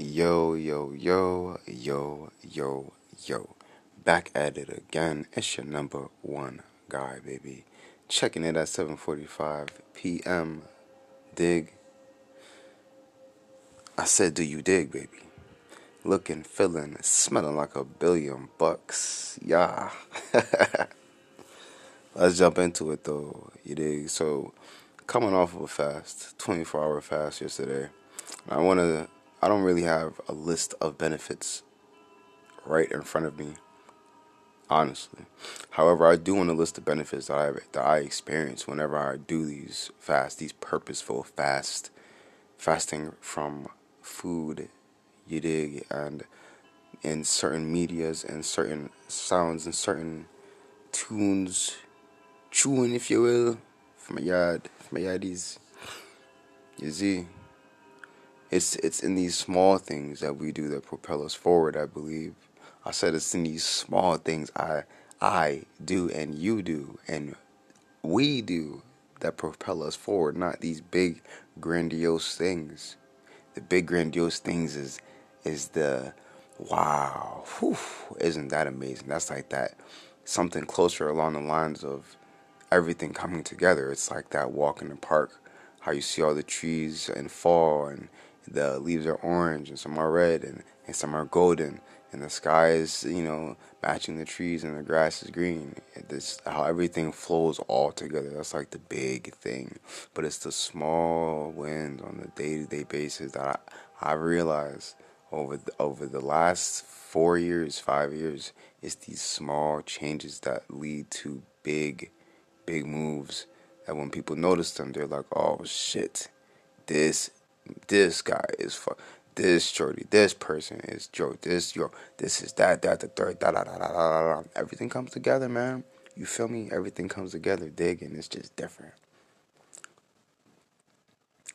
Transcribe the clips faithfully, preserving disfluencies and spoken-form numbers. Yo, yo, yo, yo, yo, yo. Back at it again. It's your number one guy, baby. Checking it at seven forty-five p m Dig. I said, do you dig, baby? Looking, feeling, smelling like a billion bucks. Yeah. Let's jump into it, though. You dig? So, coming off of a fast, twenty-four hour fast yesterday. I want to... I don't really have a list of benefits right in front of me, honestly. However, I do want to list the benefits that I that I experience whenever I do these fasts, these purposeful fasts, fasting from food, you dig, and in certain medias and certain sounds and certain tunes, chewing, if you will, for my yard, for my yardies, you see. It's it's in these small things that we do that propel us forward, I believe. I said it's in these small things I I do and you do and we do that propel us forward, not these big grandiose things. The big grandiose things is is the wow, whew, isn't that amazing? That's like that something closer along the lines of everything coming together. It's like that walk in the park, how you see all the trees in fall and the leaves are orange and some are red and, and some are golden and the sky is, you know, matching the trees and the grass is green. This how everything flows all together. That's like the big thing. But it's the small wins on the day-to-day basis that I, I realized over the, over the last four years, five years, it's these small changes that lead to big, big moves. And when people notice them, they're like, oh, shit, this This guy is fuck. This shorty. This person is Joe. This yo. This is that. That the third. Da da da da da da. Everything comes together, man. You feel me? Everything comes together. Dig, and it's just different.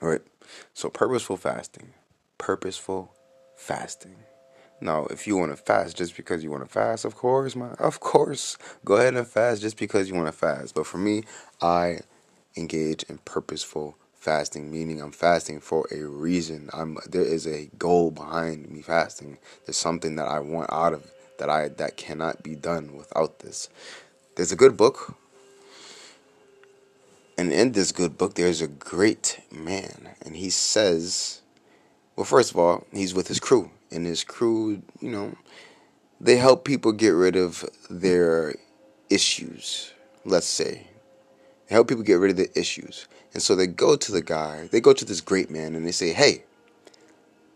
All right. So purposeful fasting. Purposeful fasting. Now, if you want to fast just because you want to fast, of course, man. Of course, go ahead and fast just because you want to fast. But for me, I engage in purposeful fasting, meaning I'm fasting for a reason. I'm there is a goal behind me fasting. There's something that I want out of that I that cannot be done without this. There's a good book, and in this good book, there's a great man, and he says, well, first of all, he's with his crew, and his crew, you know, they help people get rid of their issues. Let's say they help people get rid of their issues. And so they go to the guy, they go to this great man, and they say, hey,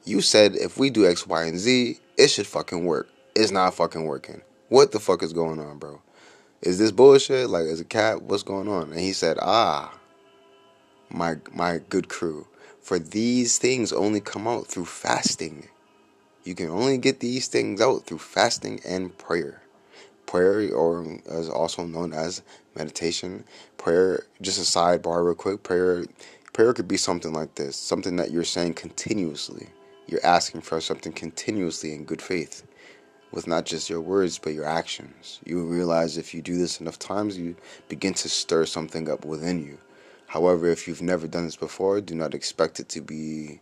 you said if we do X, Y, and Z, it should fucking work. It's not fucking working. What the fuck is going on, bro? Is this bullshit? Like, is it cap? What's going on? And he said, ah, my my good crew, for these things only come out through fasting. You can only get these things out through fasting and prayer. Prayer, or as also known as meditation, prayer, just a sidebar real quick, prayer prayer could be something like this, something that you're saying continuously. You're asking for something continuously in good faith with not just your words, but your actions. You realize if you do this enough times, you begin to stir something up within you. However, if you've never done this before, do not expect it to be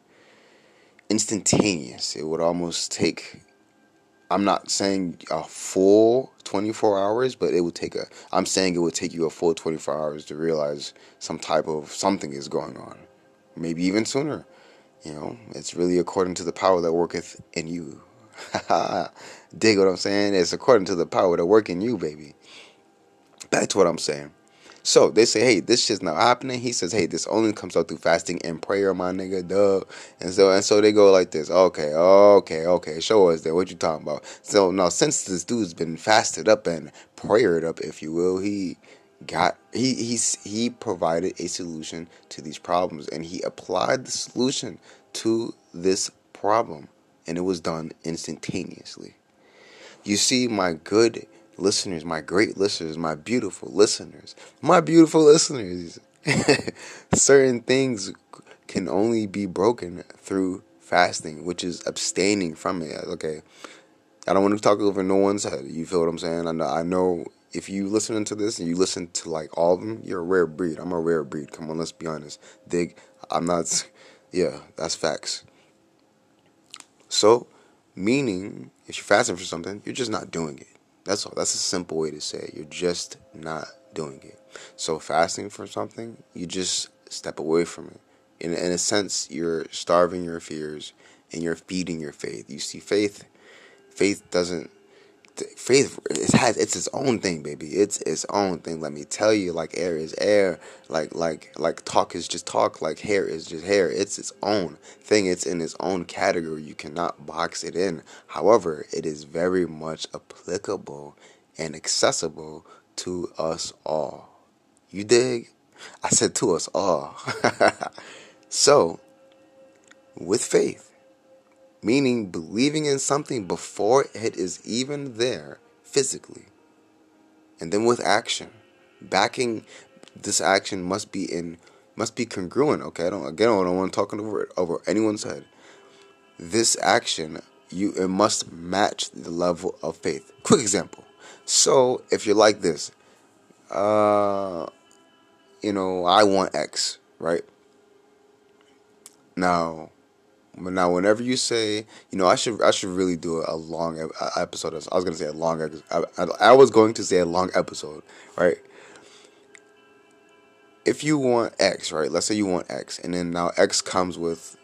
instantaneous. It would almost take... I'm not saying a full twenty-four hours, but it would take a... I'm saying it would take you a full twenty-four hours to realize some type of something is going on. Maybe even sooner. You know, it's really according to the power that worketh in you. Dig what I'm saying? It's according to the power that work in you, baby. That's what I'm saying. So, they say, hey, this shit's not happening. He says, hey, this only comes out through fasting and prayer, my nigga, duh. And so and so they go like this. Okay, okay, okay. Show us that. What you talking about? So, now, since this dude's been fasted up and prayered up, if you will, he got, he, he, he provided a solution to these problems. And he applied the solution to this problem. And it was done instantaneously. You see, my good listeners, my great listeners, my beautiful listeners, my beautiful listeners, certain things can only be broken through fasting, which is abstaining from it. Okay, I don't want to talk over no one's head. You feel what I'm saying? I know, I know if you listening to this and you listen to like all of them, you're a rare breed. I'm a rare breed. Come on, let's be honest. Dig, I'm not, yeah, that's facts. So, meaning, if you're fasting for something, you're just not doing it. That's all. That's a simple way to say it. You're just not doing it. So, fasting for something, you just step away from it. In, in a sense, you're starving your fears and you're feeding your faith. You see, faith, faith doesn't, faith, it has, it's its own thing, baby. It's its own thing. Let me tell you, like air is air, like like like talk is just talk, like hair is just hair. It's its own thing. It's in its own category. You cannot box it in. However, it is very much applicable and accessible to us all. You dig? I said to us all. So, with faith, meaning believing in something before it is even there physically. And then with action, backing this action must be in must be congruent. Okay, I don't again I don't want to talk over over anyone's head. This action, you it must match the level of faith. Quick example. So if you're like this, uh you know, I want X, right? Now Now, whenever you say, you know, I should, I should really do a, a long episode. I was gonna say a long episode. I, I was going to say a long episode, right? If you want X, right? Let's say you want X, and then now X comes with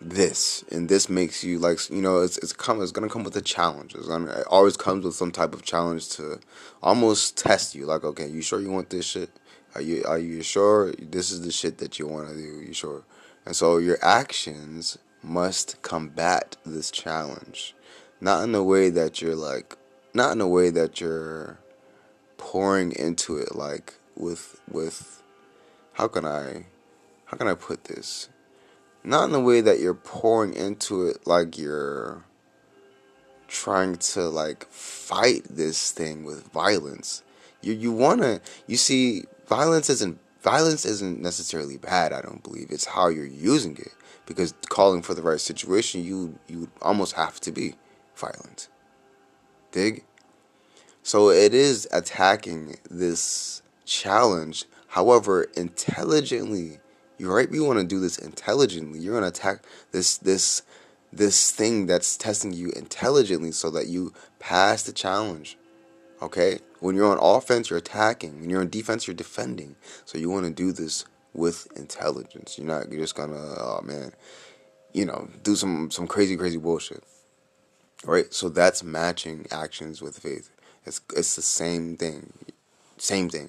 this, and this makes you like, you know, it's it's come, it's gonna come with a challenge. It's gonna, it always comes with some type of challenge to almost test you. Like, okay, you sure you want this shit? Are you are you sure this is the shit that you want to do? You sure? And so your actions must combat this challenge, not in a way that you're like, not in a way that you're pouring into it like with with how can I how can I put this? Not in a way that you're pouring into it like you're trying to like fight this thing with violence. You you wanna you see violence isn't. Violence isn't necessarily bad, I don't believe. It's how you're using it. Because calling for the right situation, you you almost have to be violent. Dig? So it is attacking this challenge. However, intelligently, you're right, we want to do this intelligently. You're going to attack this this this thing that's testing you intelligently so that you pass the challenge. Okay, when you're on offense, you're attacking. When you're on defense, you're defending. So you want to do this with intelligence. You're not you're just gonna, oh man, you know, do some some crazy, crazy bullshit. All right, so that's matching actions with faith. It's it's the same thing, same thing.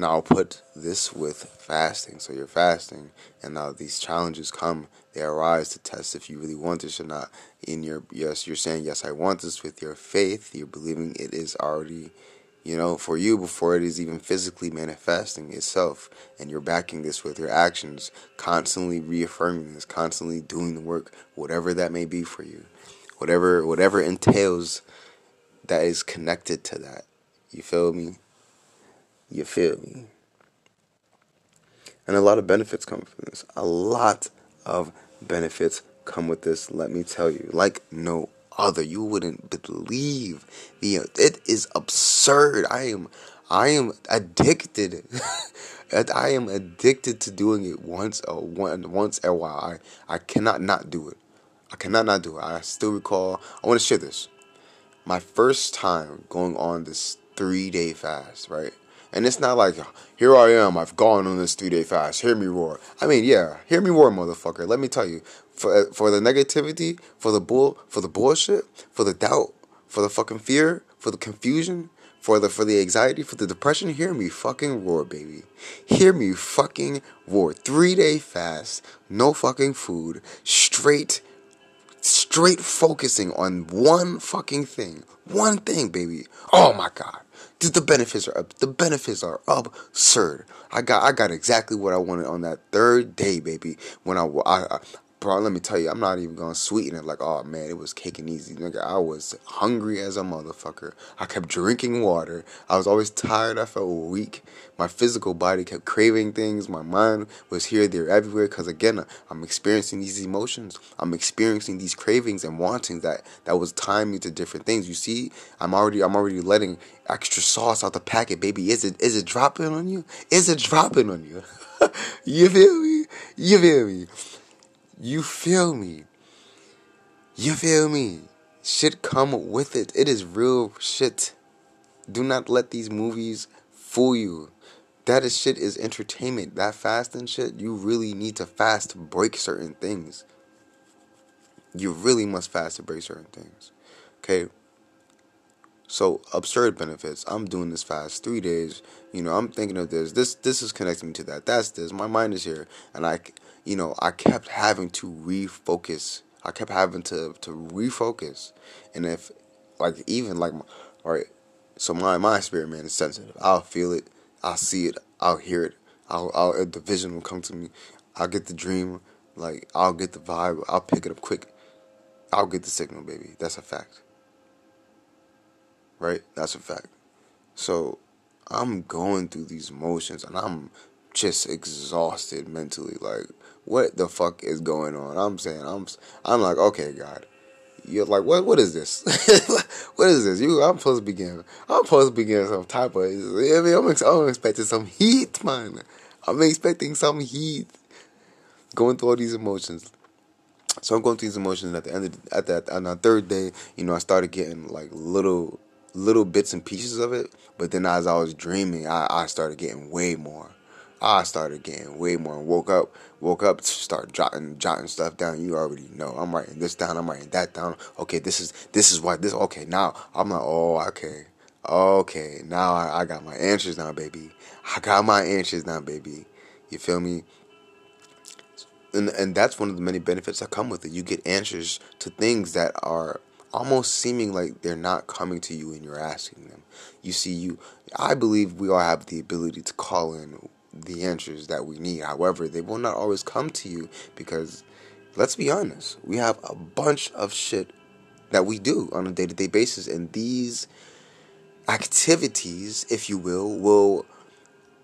Now I'll put this with fasting. So you're fasting, and now these challenges come. They arise to test if you really want this or not. In your yes, you're saying yes, I want this with your faith. You're believing it is already, you know, for you before it is even physically manifesting itself. And you're backing this with your actions, constantly reaffirming this, constantly doing the work, whatever that may be for you, whatever whatever entails that is connected to that. You feel me? You feel me? And a lot of benefits come from this. A lot of benefits come with this, let me tell you. Like no other. You wouldn't believe the it is absurd. I am I am addicted. I am addicted to doing it once a one once a while. I, I cannot not do it. I cannot not do it. I still recall, I want to share this. My first time going on this three day fast, right? And it's not like, here I am, I've gone on this three-day fast, hear me roar. I mean, yeah, hear me roar, motherfucker. Let me tell you, for for the negativity, for the bull, for the bullshit, for the doubt, for the fucking fear, for the confusion, for the for the anxiety, for the depression, hear me fucking roar, baby. Hear me fucking roar. Three-day fast, no fucking food, straight, straight focusing on one fucking thing. One thing, baby. Oh, my God. The benefits are up. The benefits are absurd. I got I got exactly what I wanted on that third day, baby. When I, I, I bro, let me tell you, I'm not even gonna sweeten it. Like, oh man, it was cake and easy, nigga. I was hungry as a motherfucker. I kept drinking water. I was always tired. I felt weak. My physical body kept craving things. My mind was here, there, everywhere. Cause again, I'm experiencing these emotions. I'm experiencing these cravings and wantings that that was tying me to different things. You see, I'm already I'm already letting extra sauce out the packet, baby. Is it is it dropping on you? Is it dropping on you? You feel me? You feel me? You feel me? You feel me? Shit come with it. It is real shit. Do not let these movies fool you. That is shit is entertainment. That fasting shit, you really need to fast to break certain things. You really must fast to break certain things. Okay? So, absurd benefits. I'm doing this fast three days. You know, I'm thinking of this. This this is connecting me to that. That's this. My mind is here. And I, you know, I kept having to refocus. I kept having to, to refocus. And if, like, even, like, all right, so my, my spirit, man, is sensitive. I'll feel it. I'll see it. I'll hear it. I'll, I'll, the vision will come to me. I'll get the dream. Like, I'll get the vibe. I'll pick it up quick. I'll get the signal, baby. That's a fact. Right? That's a fact. So, I'm going through these motions, and I'm just exhausted mentally. Like, what the fuck is going on? I'm saying, I'm I'm like, okay, God. You're like, what? What is this? What is this? You, I'm supposed to begin. I'm supposed to begin some type of, I mean, I'm, ex- I'm expecting some heat, man. I'm expecting some heat. Going through all these emotions. So, I'm going through these emotions, and at the end of, at that, on the third day, you know, I started getting, like, little... little bits and pieces of it, but then as I was dreaming, I, I started getting way more. I started getting way more and woke up, woke up, start jotting, jotting stuff down. You already know. I'm writing this down. I'm writing that down. Okay, this is, this is why this, okay, now I'm like, oh, okay. Okay, now I, I got my answers now, baby. I got my answers now, baby. You feel me? And and that's one of the many benefits that come with it. You get answers to things that are almost seeming like they're not coming to you and you're asking them. You see, you, I believe we all have the ability to call in the answers that we need. However, they will not always come to you because, let's be honest, we have a bunch of shit that we do on a day-to-day basis. And these activities, if you will, will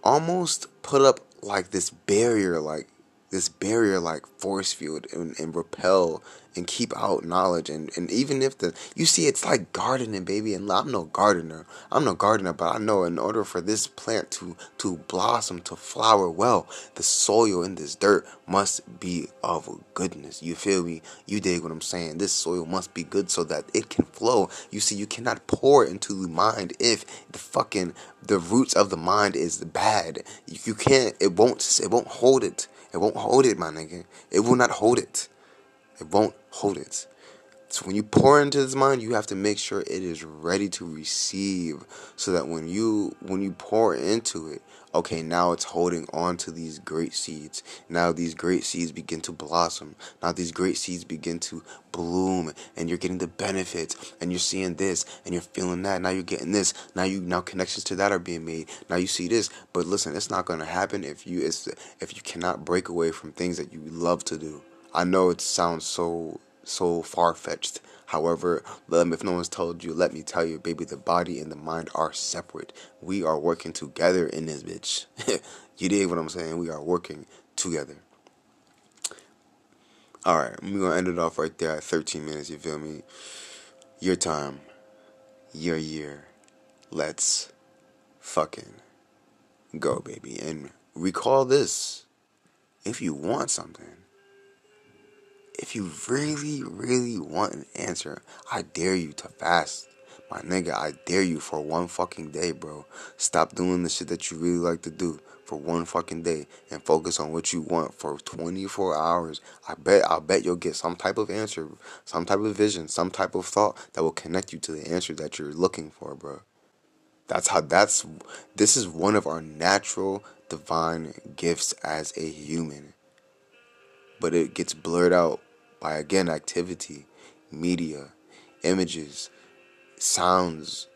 almost put up like this barrier, like this barrier like force field and, and repel and keep out knowledge. And, and even if the, you see, it's like gardening, baby. And I'm no gardener. I'm no gardener, but I know in order for this plant to, to blossom, to flower well, the soil in this dirt must be of goodness. You feel me? You dig what I'm saying? This soil must be good so that it can flow. You see, you cannot pour into the mind if the fucking, the roots of the mind is bad. You can't, it won't, it won't hold it. It won't hold it, my nigga. It will not hold it. It won't hold it. So when you pour into this mind, you have to make sure it is ready to receive, so that when you when you pour into it, okay, now it's holding on to these great seeds. Now these great seeds begin to blossom. Now these great seeds begin to bloom, and you're getting the benefits, and you're seeing this, and you're feeling that. Now you're getting this. Now you now connections to that are being made. Now you see this, but listen, it's not going to happen if you it's, if you cannot break away from things that you love to do. I know it sounds so, so far-fetched. However, um, if no one's told you, let me tell you, baby, the body and the mind are separate. We are working together in this bitch. You dig what I'm saying? We are working together. All right, we're going to end it off right there at thirteen minutes, you feel me? Your time, your year. Let's fucking go, baby. And recall this. If you want something, if you really, really want an answer, I dare you to fast. My nigga, I dare you for one fucking day, bro. Stop doing the shit that you really like to do for one fucking day and focus on what you want for twenty-four hours. I bet, I bet you'll get some type of answer, some type of vision, some type of thought that will connect you to the answer that you're looking for, bro. That's how, that's, this is one of our natural divine gifts as a human. But it gets blurred out by, again, activity, media, images, sounds,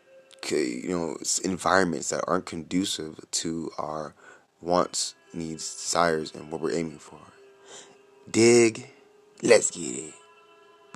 you know, environments that aren't conducive to our wants, needs, desires, and what we're aiming for. Dig. Let's get it.